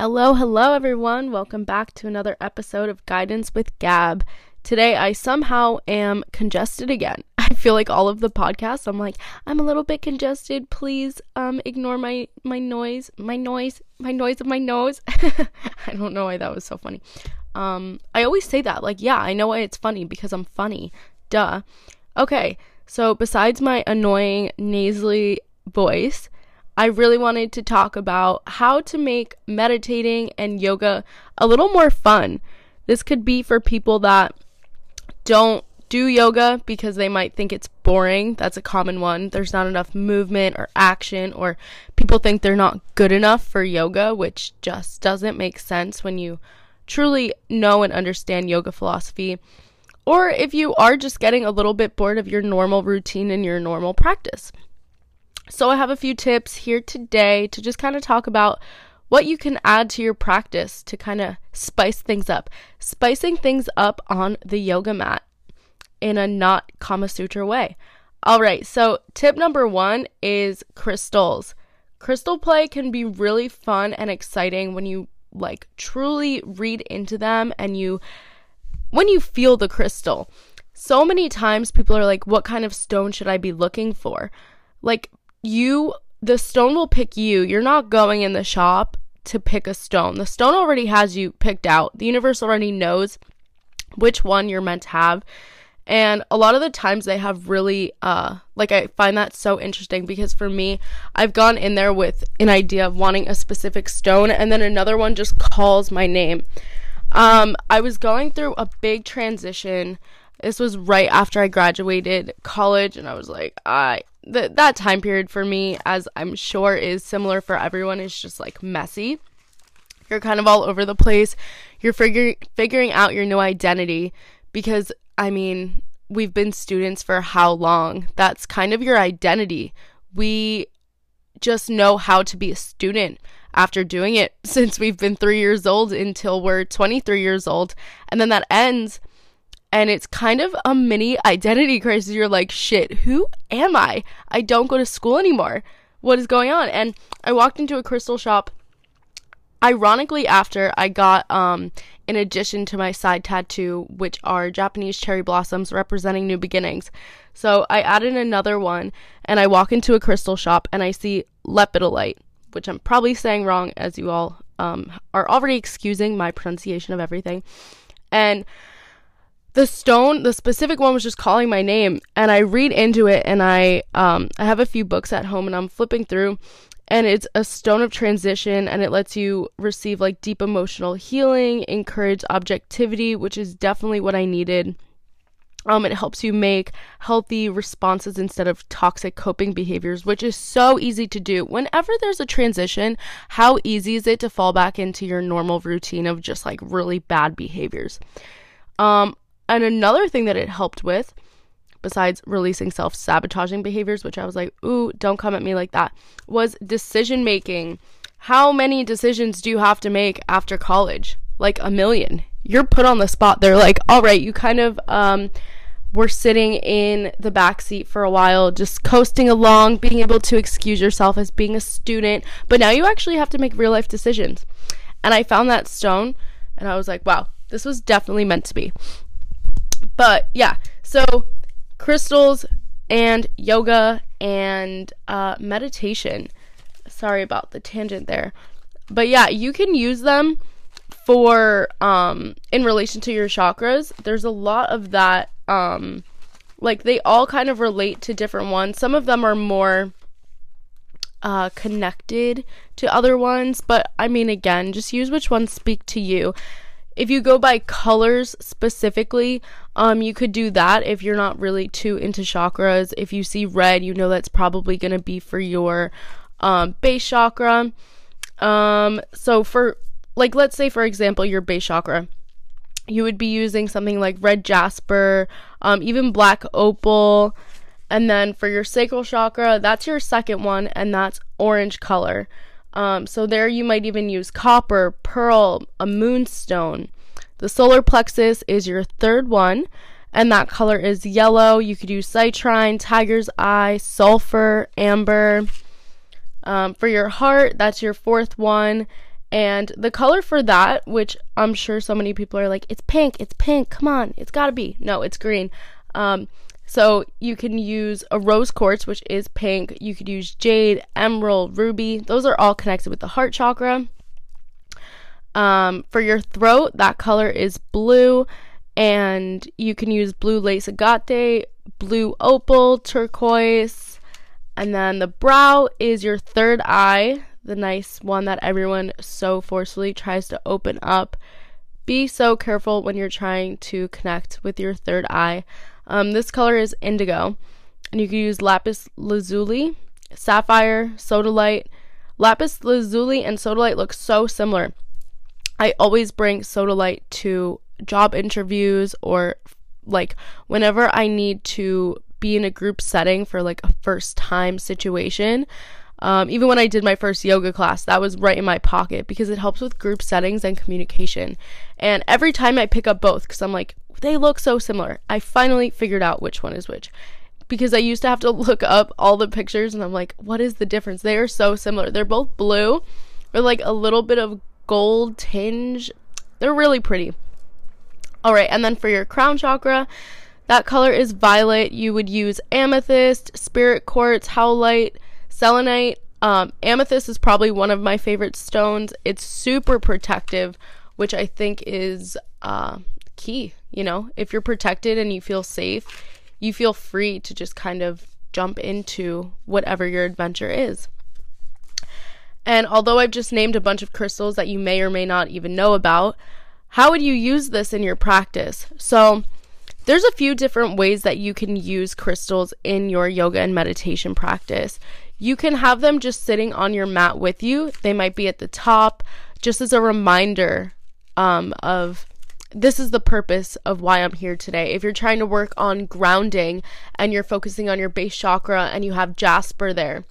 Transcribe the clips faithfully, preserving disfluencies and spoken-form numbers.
Hello, hello everyone. Welcome back to another episode of Guidance with Gab. Today I somehow am congested again. I feel like all of the podcasts, I'm like, I'm a little bit congested. Please um ignore my my noise, my noise, my noise of my nose. I don't know why that was so funny. Um I always say that. Like, yeah, I know why it's funny because I'm funny. Duh. Okay. So, besides my annoying nasally voice, I really wanted to talk about how to make meditating and yoga a little more fun. This could be for people that don't do yoga because they might think it's boring. That's a common one. There's not enough movement or action, or people think they're not good enough for yoga, which just doesn't make sense when you truly know and understand yoga philosophy. Or if you are just getting a little bit bored of your normal routine and your normal practice. So I have a few tips here today to just kind of talk about what you can add to your practice to kind of spice things up. Spicing things up on the yoga mat in a not Kama Sutra way. All right, so tip number one is crystals. Crystal play can be really fun and exciting when you like truly read into them and you, when you feel the crystal. So many times people are like, what kind of stone should I be looking for? Like, you, the stone will pick you. You're not going in the shop to pick a stone. The stone already has you picked out. The universe already knows which one you're meant to have. And a lot of the times they have really, uh, like, I find that so interesting because for me, I've gone in there with an idea of wanting a specific stone and then another one just calls my name. Um, I was going through a big transition. This was right after I graduated college and I was like, I... Th- that time period for me, as I'm sure is similar for everyone, is just like messy. You're kind of all over the place. You're figuring figuring out your new identity because, I mean, we've been students for how long? That's kind of your identity. We just know how to be a student after doing it since we've been three years old until we're twenty-three years old. And then that ends. And it's kind of a mini identity crisis. You're like, shit, who am I? I don't go to school anymore. What is going on? And I walked into a crystal shop, ironically, after I got, um, in addition to my side tattoo, which are Japanese cherry blossoms representing new beginnings. So I added another one, and I walk into a crystal shop, and I see lepidolite, which I'm probably saying wrong, as you all um, are already excusing my pronunciation of everything. And the stone, the specific one was just calling my name, and I read into it, and I um, I have a few books at home, and I'm flipping through, and it's a stone of transition, and it lets you receive, like, deep emotional healing, encourage objectivity, which is definitely what I needed. Um, it helps you make healthy responses instead of toxic coping behaviors, which is so easy to do. Whenever there's a transition, how easy is it to fall back into your normal routine of just, like, really bad behaviors? Um... And another thing that it helped with, besides releasing self-sabotaging behaviors, which I was like, ooh, don't come at me like that, was decision-making. How many decisions do you have to make after college? Like a million. You're put on the spot. They're like, all right, you kind of um, were sitting in the backseat for a while, just coasting along, being able to excuse yourself as being a student. But now you actually have to make real-life decisions. And I found that stone, and I was like, wow, this was definitely meant to be. But yeah, so crystals and yoga and uh, meditation. Sorry about the tangent there. But yeah, you can use them for, um, in relation to your chakras. There's a lot of that, um, like they all kind of relate to different ones. Some of them are more uh, connected to other ones. But I mean, again, just use which ones speak to you. If you go by colors specifically, um, you could do that if you're not really too into chakras. If you see red, you know that's probably going to be for your um, base chakra. Um, so for, like, let's say, for example, your base chakra, you would be using something like red jasper, um, even black opal. And then for your sacral chakra, that's your second one, and that's orange color. Um, so there you might even use copper, pearl, a moonstone. The solar plexus is your third one, and that color is yellow. You could use citrine, tiger's eye, sulfur, amber. Um, for your heart, that's your fourth one, And the color for that, which I'm sure so many people are like, it's pink, it's pink, come on, it's gotta be. No, it's green. Um, so you can use a rose quartz, which is pink. You could use jade, emerald, ruby. Those are all connected with the heart chakra. Um, for your throat, that color is blue, and you can use blue lace agate, blue opal, turquoise, and then the brow is your third eye, the nice one that everyone so forcefully tries to open up. Be so careful when you're trying to connect with your third eye. Um, this color is indigo, and you can use lapis lazuli, sapphire, sodalite. Lapis lazuli and sodalite look so similar. I always bring sodalite to job interviews, or like whenever I need to be in a group setting for like a first time situation. Um, even when I did my first yoga class, that was right in my pocket because it helps with group settings and communication. And every time I pick up both because I'm like, they look so similar. I finally figured out which one is which, because I used to have to look up all the pictures and I'm like, what is the difference? They are so similar. They're both blue with like a little bit of gold tinge. They're really pretty. All right, and then for your crown chakra, that color is violet. You would use amethyst, spirit quartz, howlite, selenite. Um, amethyst is probably one of my favorite stones. It's super protective, which I think is uh, key. You know, if you're protected and you feel safe, you feel free to just kind of jump into whatever your adventure is. And although I've just named a bunch of crystals that you may or may not even know about, how would you use this in your practice? So there's a few different ways that you can use crystals in your yoga and meditation practice. You can have them just sitting on your mat with you. They might be at the top, just as a reminder um, of this is the purpose of why I'm here today. If you're trying to work on grounding and you're focusing on your base chakra and you have jasper there,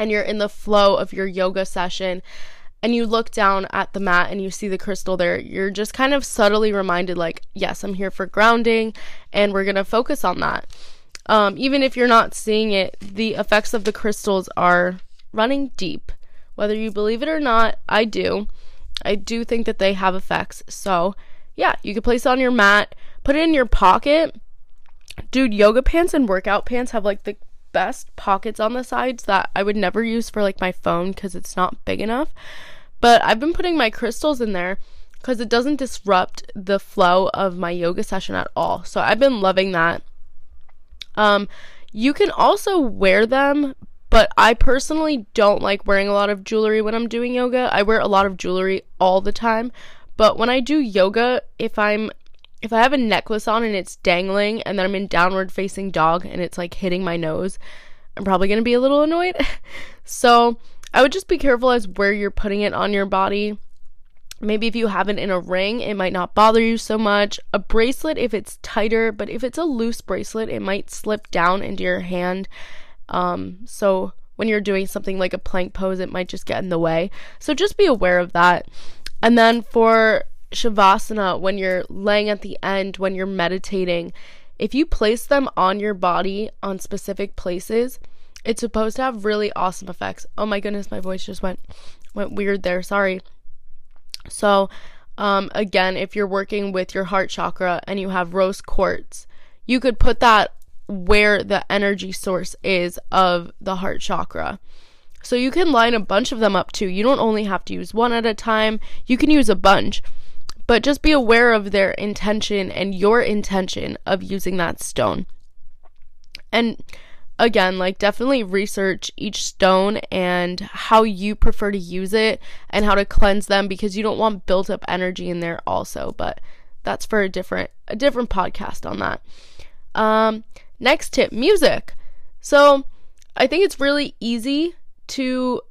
and you're in the flow of your yoga session and you look down at the mat and you see the crystal there, you're just kind of subtly reminded like, yes, I'm here for grounding and we're going to focus on that. Um, even if you're not seeing it, the effects of the crystals are running deep. Whether you believe it or not, I do. I do think that they have effects. So yeah, you can place it on your mat, put it in your pocket. Dude, yoga pants and workout pants have like the best pockets on the sides that I would never use for like my phone because it's not big enough, but I've been putting my crystals in there because it doesn't disrupt the flow of my yoga session at all. So I've been loving that. Um, you can also wear them, but I personally don't like wearing a lot of jewelry when I'm doing yoga. I wear a lot of jewelry all the time, but when I do yoga, if I'm If I have a necklace on and it's dangling and then I'm in downward facing dog and it's like hitting my nose, I'm probably going to be a little annoyed. So I would just be careful as where you're putting it on your body. Maybe if you have it in a ring, it might not bother you so much. A bracelet if it's tighter, but if it's a loose bracelet, it might slip down into your hand. Um, so when you're doing something like a plank pose, it might just get in the way. So just be aware of that. And then for Shavasana, when you're laying at the end, when you're meditating, if you place them on your body on specific places, it's supposed to have really awesome effects. Oh my goodness, my voice just went went weird there, sorry. So um again, if you're working with your heart chakra and you have rose quartz, you could put that where the energy source is of the heart chakra. So you can line a bunch of them up too. You don't only have to use one at a time, you can use a bunch. But just be aware of their intention and your intention of using that stone. And again, like definitely research each stone and how you prefer to use it and how to cleanse them, because you don't want built up energy in there also. But that's for a different a different podcast on that. Um, next tip, music. So I think it's really easy to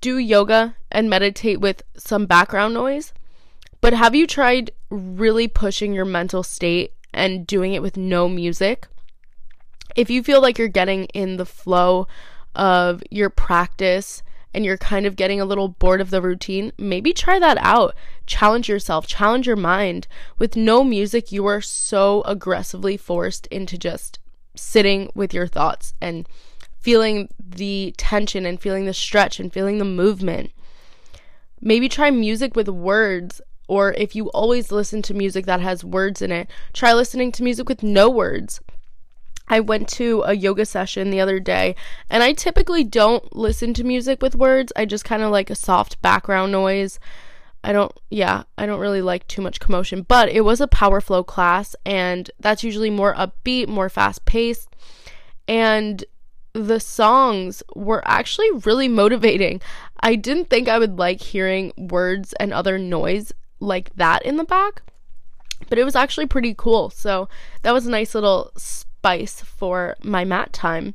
do yoga and meditate with some background noise. But have you tried really pushing your mental state and doing it with no music? If you feel like you're getting in the flow of your practice and you're kind of getting a little bored of the routine, maybe try that out. Challenge yourself, challenge your mind. With no music, you are so aggressively forced into just sitting with your thoughts and feeling the tension and feeling the stretch and feeling the movement. Maybe try music with words, or if you always listen to music that has words in it, try listening to music with no words. I went to a yoga session the other day, and I typically don't listen to music with words. I just kind of like a soft background noise. I don't, yeah, I don't really like too much commotion, but it was a power flow class, and that's usually more upbeat, more fast-paced, and the songs were actually really motivating. I didn't think I would like hearing words and other noise like that in the back, but it was actually pretty cool, so that was a nice little spice for my mat time.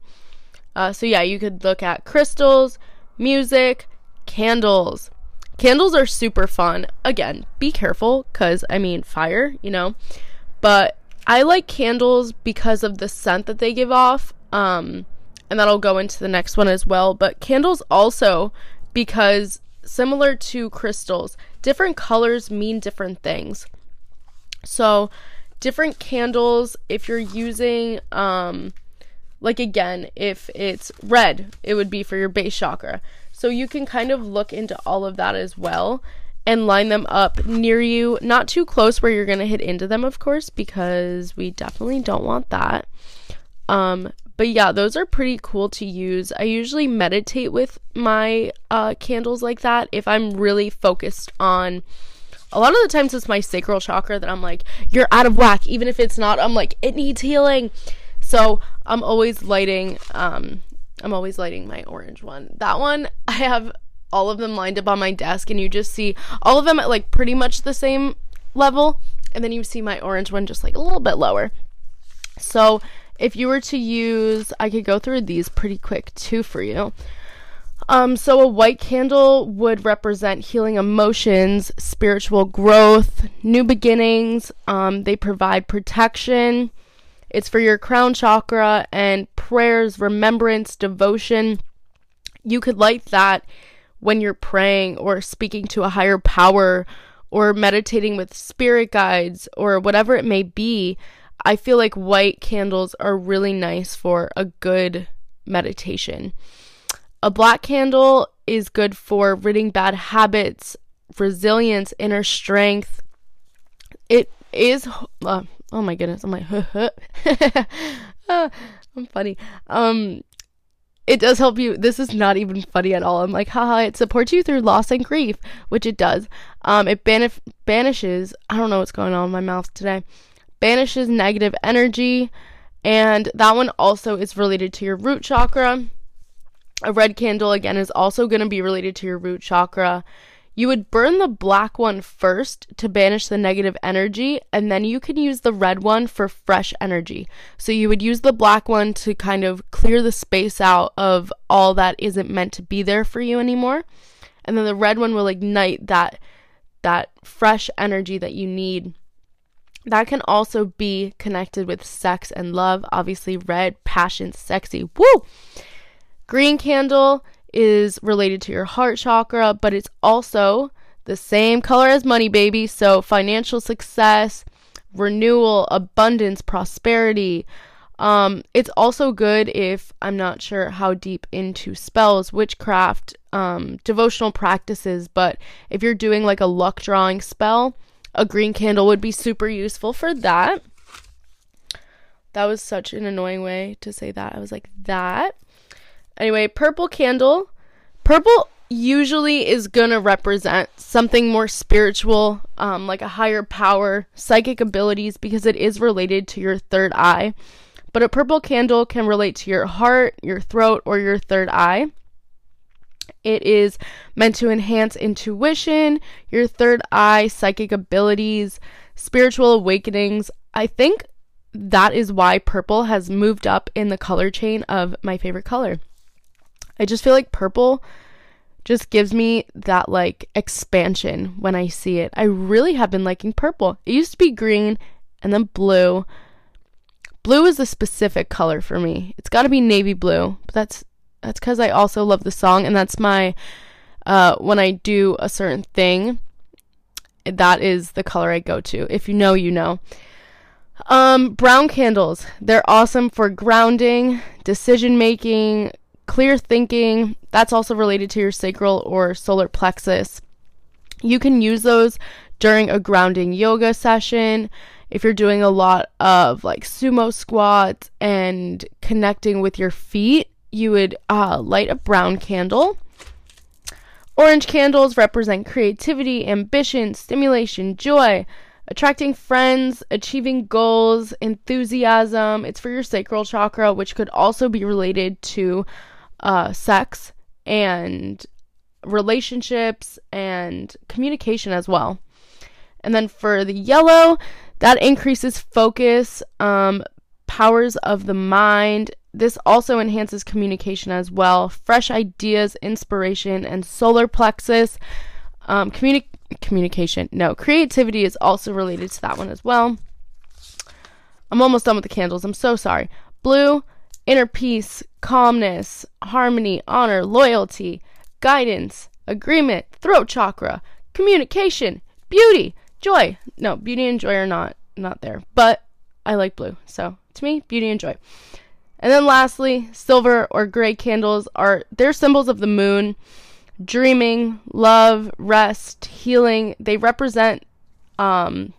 Uh, so yeah, you could look at crystals, music, candles. Candles are super fun. Again, be careful because, I mean, fire, you know. But I like candles because of the scent that they give off. Um, and that'll go into the next one as well. But candles also, because similar to crystals, different colors mean different things. So different candles, if you're using, um, like again, if it's red, it would be for your base chakra. So you can kind of look into all of that as well and line them up near you. Not too close where you're going to hit into them, of course, because we definitely don't want that. Um, but yeah, those are pretty cool to use. I usually meditate with my uh, candles like that if I'm really focused on... A lot of the times it's my sacral chakra that I'm like, you're out of whack. Even if it's not, I'm like, it needs healing. So I'm always lighting... Um, I'm always lighting my orange one. That one, I have all of them lined up on my desk, and you just see all of them at like pretty much the same level, and then you see my orange one just like a little bit lower. So if you were to use, I could go through these pretty quick too for you. Um, so a white candle would represent healing emotions, spiritual growth, new beginnings. Um, they provide protection. It's for your crown chakra and prayers, remembrance, devotion. You could light that when you're praying or speaking to a higher power or meditating with spirit guides or whatever it may be. I feel like white candles are really nice for a good meditation. A black candle is good for ridding bad habits, resilience, inner strength. It is... Uh, Oh my goodness, I'm like, huh, huh. ah, I'm funny. Um, it does help you. This is not even funny at all. I'm like, haha, it supports you through loss and grief, which it does. Um, it banif- banishes, I don't know what's going on in my mouth today, banishes negative energy, and that one also is related to your root chakra. A red candle, again, is also going to be related to your root chakra. You would burn the black one first to banish the negative energy, and then you can use the red one for fresh energy. So you would use the black one to kind of clear the space out of all that isn't meant to be there for you anymore. And then the red one will ignite that that fresh energy that you need. That can also be connected with sex and love. Obviously, red, passion, sexy. Woo! Green candle is related to your heart chakra, but it's also the same color as money, baby. So financial success, renewal, abundance, prosperity. Um, it's also good if I'm not sure how deep into spells, witchcraft, um, devotional practices, but if you're doing like a luck drawing spell, a green candle would be super useful for that. That was such an annoying way to say that. I was like, that. Anyway, purple candle. Purple usually is going to represent something more spiritual, um, like a higher power, psychic abilities, because it is related to your third eye. But a purple candle can relate to your heart, your throat, or your third eye. It is meant to enhance intuition, your third eye, psychic abilities, spiritual awakenings. I think that is why purple has moved up in the color chain of my favorite color. I just feel like purple just gives me that like expansion when I see it. I really have been liking purple. It used to be green and then blue. Blue is a specific color for me. It's got to be navy blue, but that's that's because I also love the song, and that's my uh, when I do a certain thing, that is the color I go to. If you know, you know. Um, brown candles. They're awesome for grounding, decision making, clear thinking. That's also related to your sacral or solar plexus. You can use those during a grounding yoga session. If you're doing a lot of like sumo squats and connecting with your feet, you would uh, light a brown candle. Orange candles represent creativity, ambition, stimulation, joy, attracting friends, achieving goals, enthusiasm. It's for your sacral chakra, which could also be related to uh, sex and relationships and communication as well. And then for the yellow, that increases focus, um, powers of the mind. This also enhances communication as well. Fresh ideas, inspiration, and solar plexus. Um, communi- communication. No, creativity is also related to that one as well. I'm almost done with the candles. I'm so sorry. Blue, inner peace, calmness, harmony, honor, loyalty, guidance, agreement, throat chakra, communication, beauty, joy. No, beauty and joy are not, not there, but I like blue. So to me, beauty and joy. And then lastly, silver or gray candles are, they're symbols of the moon, dreaming, love, rest, healing. They represent um,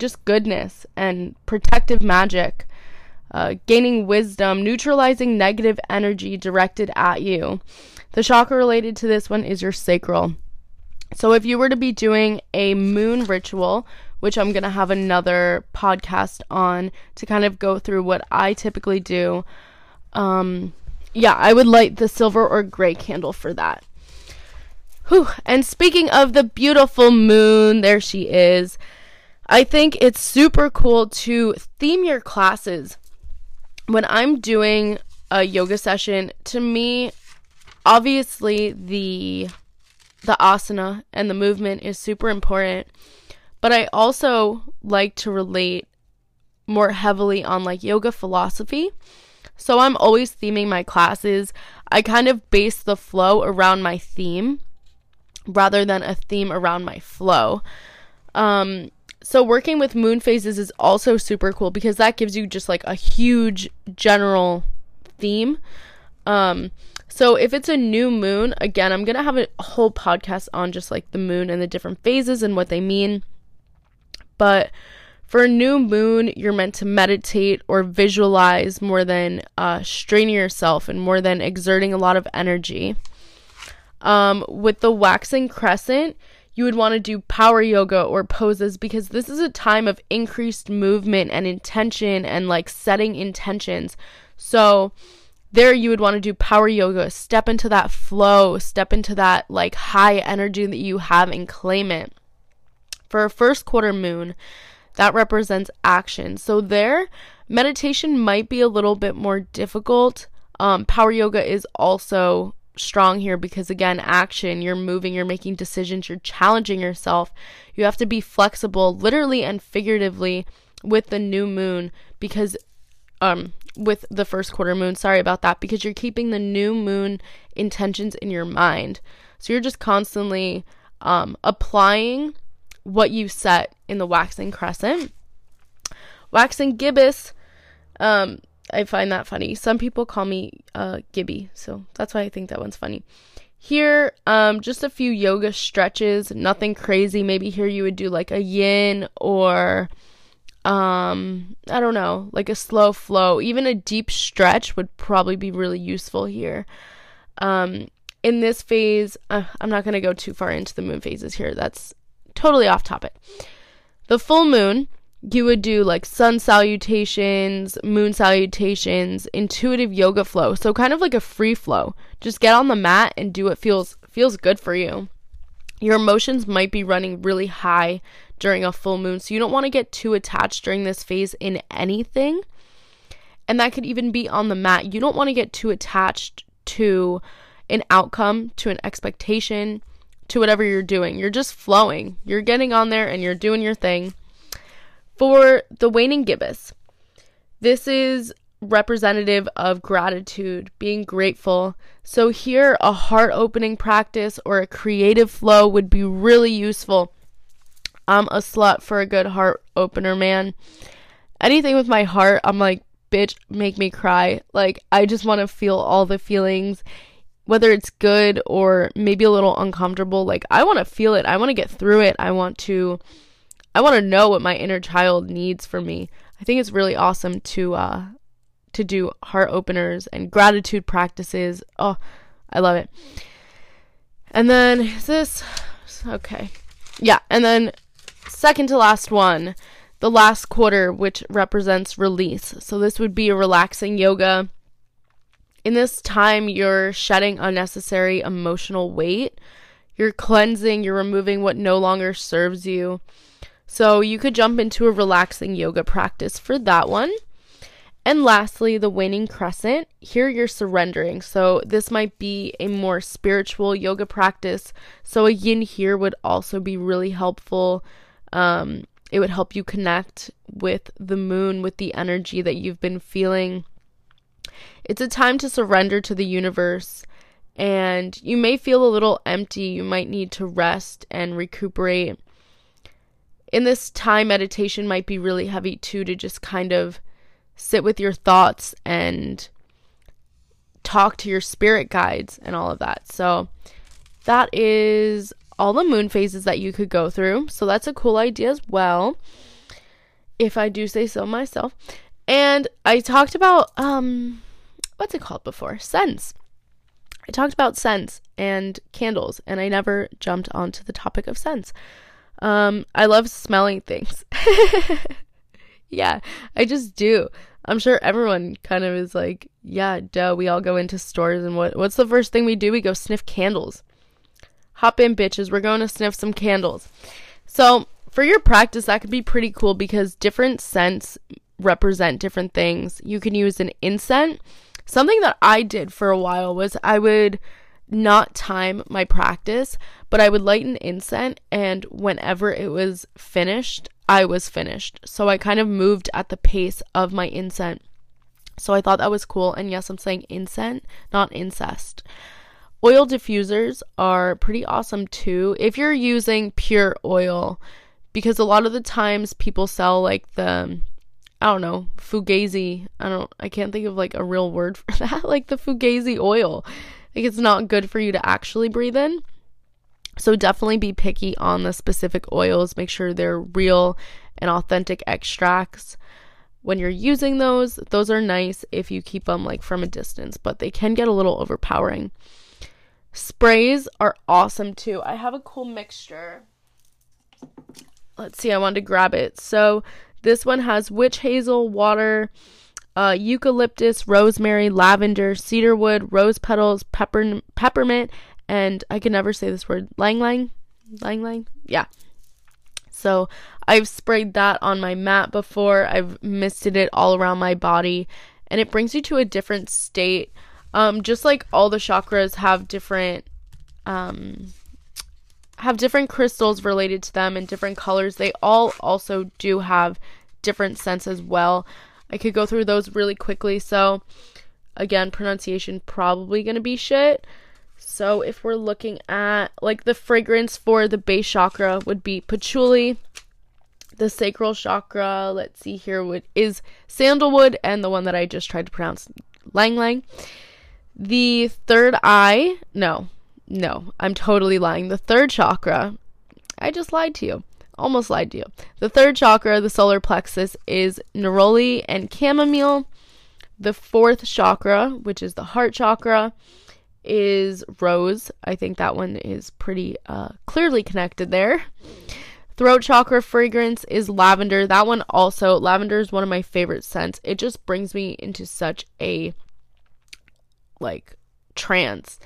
just goodness and protective magic, uh, gaining wisdom, neutralizing negative energy directed at you. The chakra related to this one is your sacral. So if you were to be doing a moon ritual, which I'm going to have another podcast on to kind of go through what I typically do. Um, yeah, I would light the silver or gray candle for that. Whew. And speaking of the beautiful moon, there she is. I think it's super cool to theme your classes. When I'm doing a yoga session, to me, obviously the, the asana and the movement is super important. But I also like to relate more heavily on like yoga philosophy. So I'm always theming my classes. I kind of base the flow around my theme rather than a theme around my flow. Um, so working with moon phases is also super cool because that gives you just like a huge general theme. Um, so if it's a new moon, again, I'm going to have a whole podcast on just like the moon and the different phases and what they mean. But for a new moon, you're meant to meditate or visualize more than uh, straining yourself and more than exerting a lot of energy. Um, with the waxing crescent, you would want to do power yoga or poses because this is a time of increased movement and intention and like setting intentions. So there you would want to do power yoga, step into that flow, step into that like high energy that you have and claim it. For a first quarter moon, that represents action. So there, meditation might be a little bit more difficult. Um, power yoga is also strong here because, again, action, you're moving, you're making decisions, you're challenging yourself. You have to be flexible, literally and figuratively, with the new moon because, um, with the first quarter moon, sorry about that, because you're keeping the new moon intentions in your mind. So you're just constantly um, applying what you set in the waxing crescent. Waxing gibbous, um, I find that funny. Some people call me uh, Gibby, so that's why I think that one's funny. Here, um, just a few yoga stretches, nothing crazy. Maybe here you would do like a yin or, um, I don't know, like a slow flow. Even a deep stretch would probably be really useful here. Um, in this phase, uh, I'm not going to go too far into the moon phases here. That's totally off topic. The full moon, you would do like sun salutations, moon salutations, intuitive yoga flow. So kind of like a free flow. Just get on the mat and do what feels feels good for you. Your emotions might be running really high during a full moon, so you don't want to get too attached during this phase in anything. And that could even be on the mat. You don't want to get too attached to an outcome, to an expectation, to whatever you're doing. You're just flowing. You're getting on there and you're doing your thing. For the waning gibbous, this is representative of gratitude, being grateful. So here, a heart-opening practice or a creative flow would be really useful. I'm a slut for a good heart opener, man. Anything with my heart, I'm like, bitch, make me cry. Like, I just want to feel all the feelings. whether it's good or maybe a little uncomfortable, like I want to feel it. I want to get through it. I want to, I want to know what my inner child needs for me. I think it's really awesome to, uh, to do heart openers and gratitude practices. Oh, I love it. And then is this, okay. Yeah. And then second to last one, the last quarter, which represents release. So this would be a relaxing yoga. In this time, you're shedding unnecessary emotional weight. You're cleansing, you're removing what no longer serves you. So you could jump into a relaxing yoga practice for that one. And lastly, the waning crescent. Here you're surrendering. So this might be a more spiritual yoga practice. So a yin here would also be really helpful. Um, it would help you connect with the moon, with the energy that you've been feeling. It's a time to surrender to the universe, and you may feel a little empty. You might need to rest and recuperate. In this time, meditation might be really heavy too, to just kind of sit with your thoughts and talk to your spirit guides and all of that. So that is all the moon phases that you could go through. So that's a cool idea as well, if I do say so myself. And I talked about, um, what's it called before? Scents. I talked about scents and candles, and I never jumped onto the topic of scents. Um, I love smelling things. Yeah, I just do. I'm sure everyone kind of is like, yeah, duh, we all go into stores, and what? what's the first thing we do? We go sniff candles. Hop in, bitches. We're going to sniff some candles. So for your practice, that could be pretty cool because different scents represent different things. You can use an incense. Something that I did for a while was I would not time my practice, but I would light an incense, and whenever it was finished, I was finished. So I kind of moved at the pace of my incense. So I thought that was cool. And yes, I'm saying incense, not incest. Oil diffusers are pretty awesome too, if you're using pure oil, because a lot of the times people sell like the I don't know, fugazi. I don't, I can't think of like a real word for that. Like the fugazi oil. Like it's not good for you to actually breathe in. So definitely be picky on the specific oils. Make sure they're real and authentic extracts. When you're using those, those are nice if you keep them like from a distance, but they can get a little overpowering. Sprays are awesome too. I have a cool mixture. Let's see, I wanted to grab it. So this one has witch hazel, water, uh, eucalyptus, rosemary, lavender, cedarwood, rose petals, pepper, peppermint, and I can never say this word, lang lang, lang lang, yeah. So I've sprayed that on my mat before. I've misted it all around my body, and it brings you to a different state. Um, just like all the chakras have different, um, have different crystals related to them and different colors, they all also do have different scents as well. I could go through those really quickly. So again, pronunciation probably going to be shit. So if we're looking at like the fragrance for the base chakra would be patchouli, the sacral chakra, let's see here, what is sandalwood, and the one that I just tried to pronounce, lang lang. The third eye, no No, I'm totally lying. The third chakra, I just lied to you. Almost lied to you. The third chakra, the solar plexus, is neroli and chamomile. The fourth chakra, which is the heart chakra, is rose. I think that one is pretty uh, clearly connected there. Throat chakra fragrance is lavender. That one also, lavender is one of my favorite scents. It just brings me into such a, like, trance.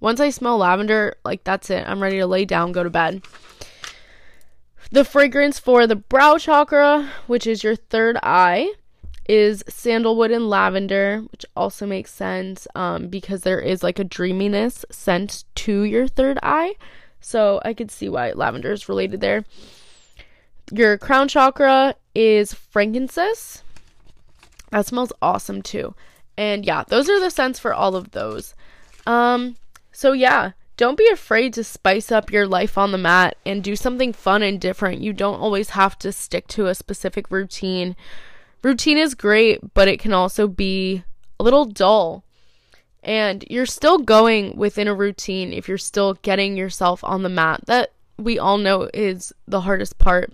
Once I smell lavender, like, that's it. I'm ready to lay down, go to bed. The fragrance for the brow chakra, which is your third eye, is sandalwood and lavender, which also makes sense um, because there is, like, a dreaminess scent to your third eye. So I could see why lavender is related there. Your crown chakra is frankincense. That smells awesome, too. And, yeah, those are the scents for all of those. Um... So yeah, don't be afraid to spice up your life on the mat and do something fun and different. You don't always have to stick to a specific routine. Routine is great, but it can also be a little dull. And you're still going within a routine if you're still getting yourself on the mat. That we all know is the hardest part.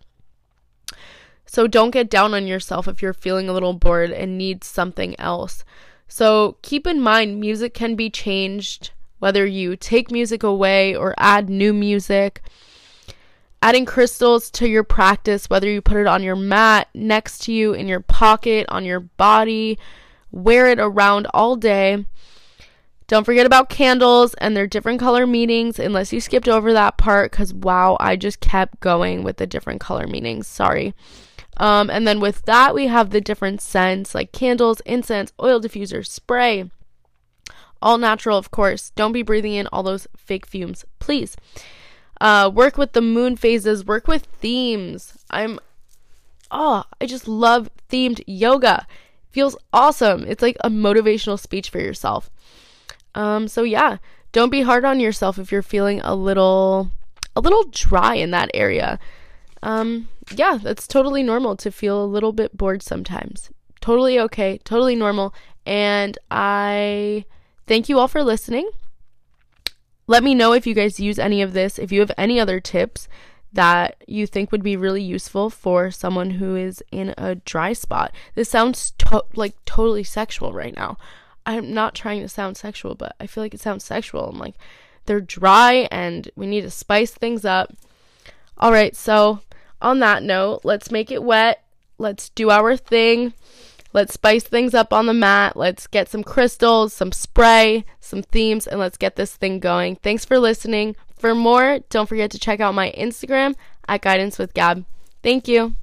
So don't get down on yourself if you're feeling a little bored and need something else. So keep in mind, music can be changed, whether you take music away or add new music. Adding crystals to your practice, whether you put it on your mat, next to you, in your pocket, on your body, wear it around all day. Don't forget about candles and their different color meanings, unless you skipped over that part, because wow, I just kept going with the different color meanings. Sorry. Um, and then with that, we have the different scents, like candles, incense, oil diffuser, spray. All natural, of course. Don't be breathing in all those fake fumes, please. Uh, work with the moon phases. Work with themes. I'm, oh, I just love themed yoga. Feels awesome. It's like a motivational speech for yourself. Um, so yeah, don't be hard on yourself if you're feeling a little, a little dry in that area. Um, yeah, that's totally normal to feel a little bit bored sometimes. Totally okay, totally normal. And I thank you all for listening. Let me know if you guys use any of this, if you have any other tips that you think would be really useful for someone who is in a dry spot. This sounds to- like totally sexual right now. I'm not trying to sound sexual, but I feel like it sounds sexual. I'm like, they're dry and we need to spice things up. All right, so on that note, let's make it wet. Let's do our thing. Let's spice things up on the mat. Let's get some crystals, some spray, some themes, and let's get this thing going. Thanks for listening. For more, don't forget to check out my Instagram at Guidance with Gab. Thank you.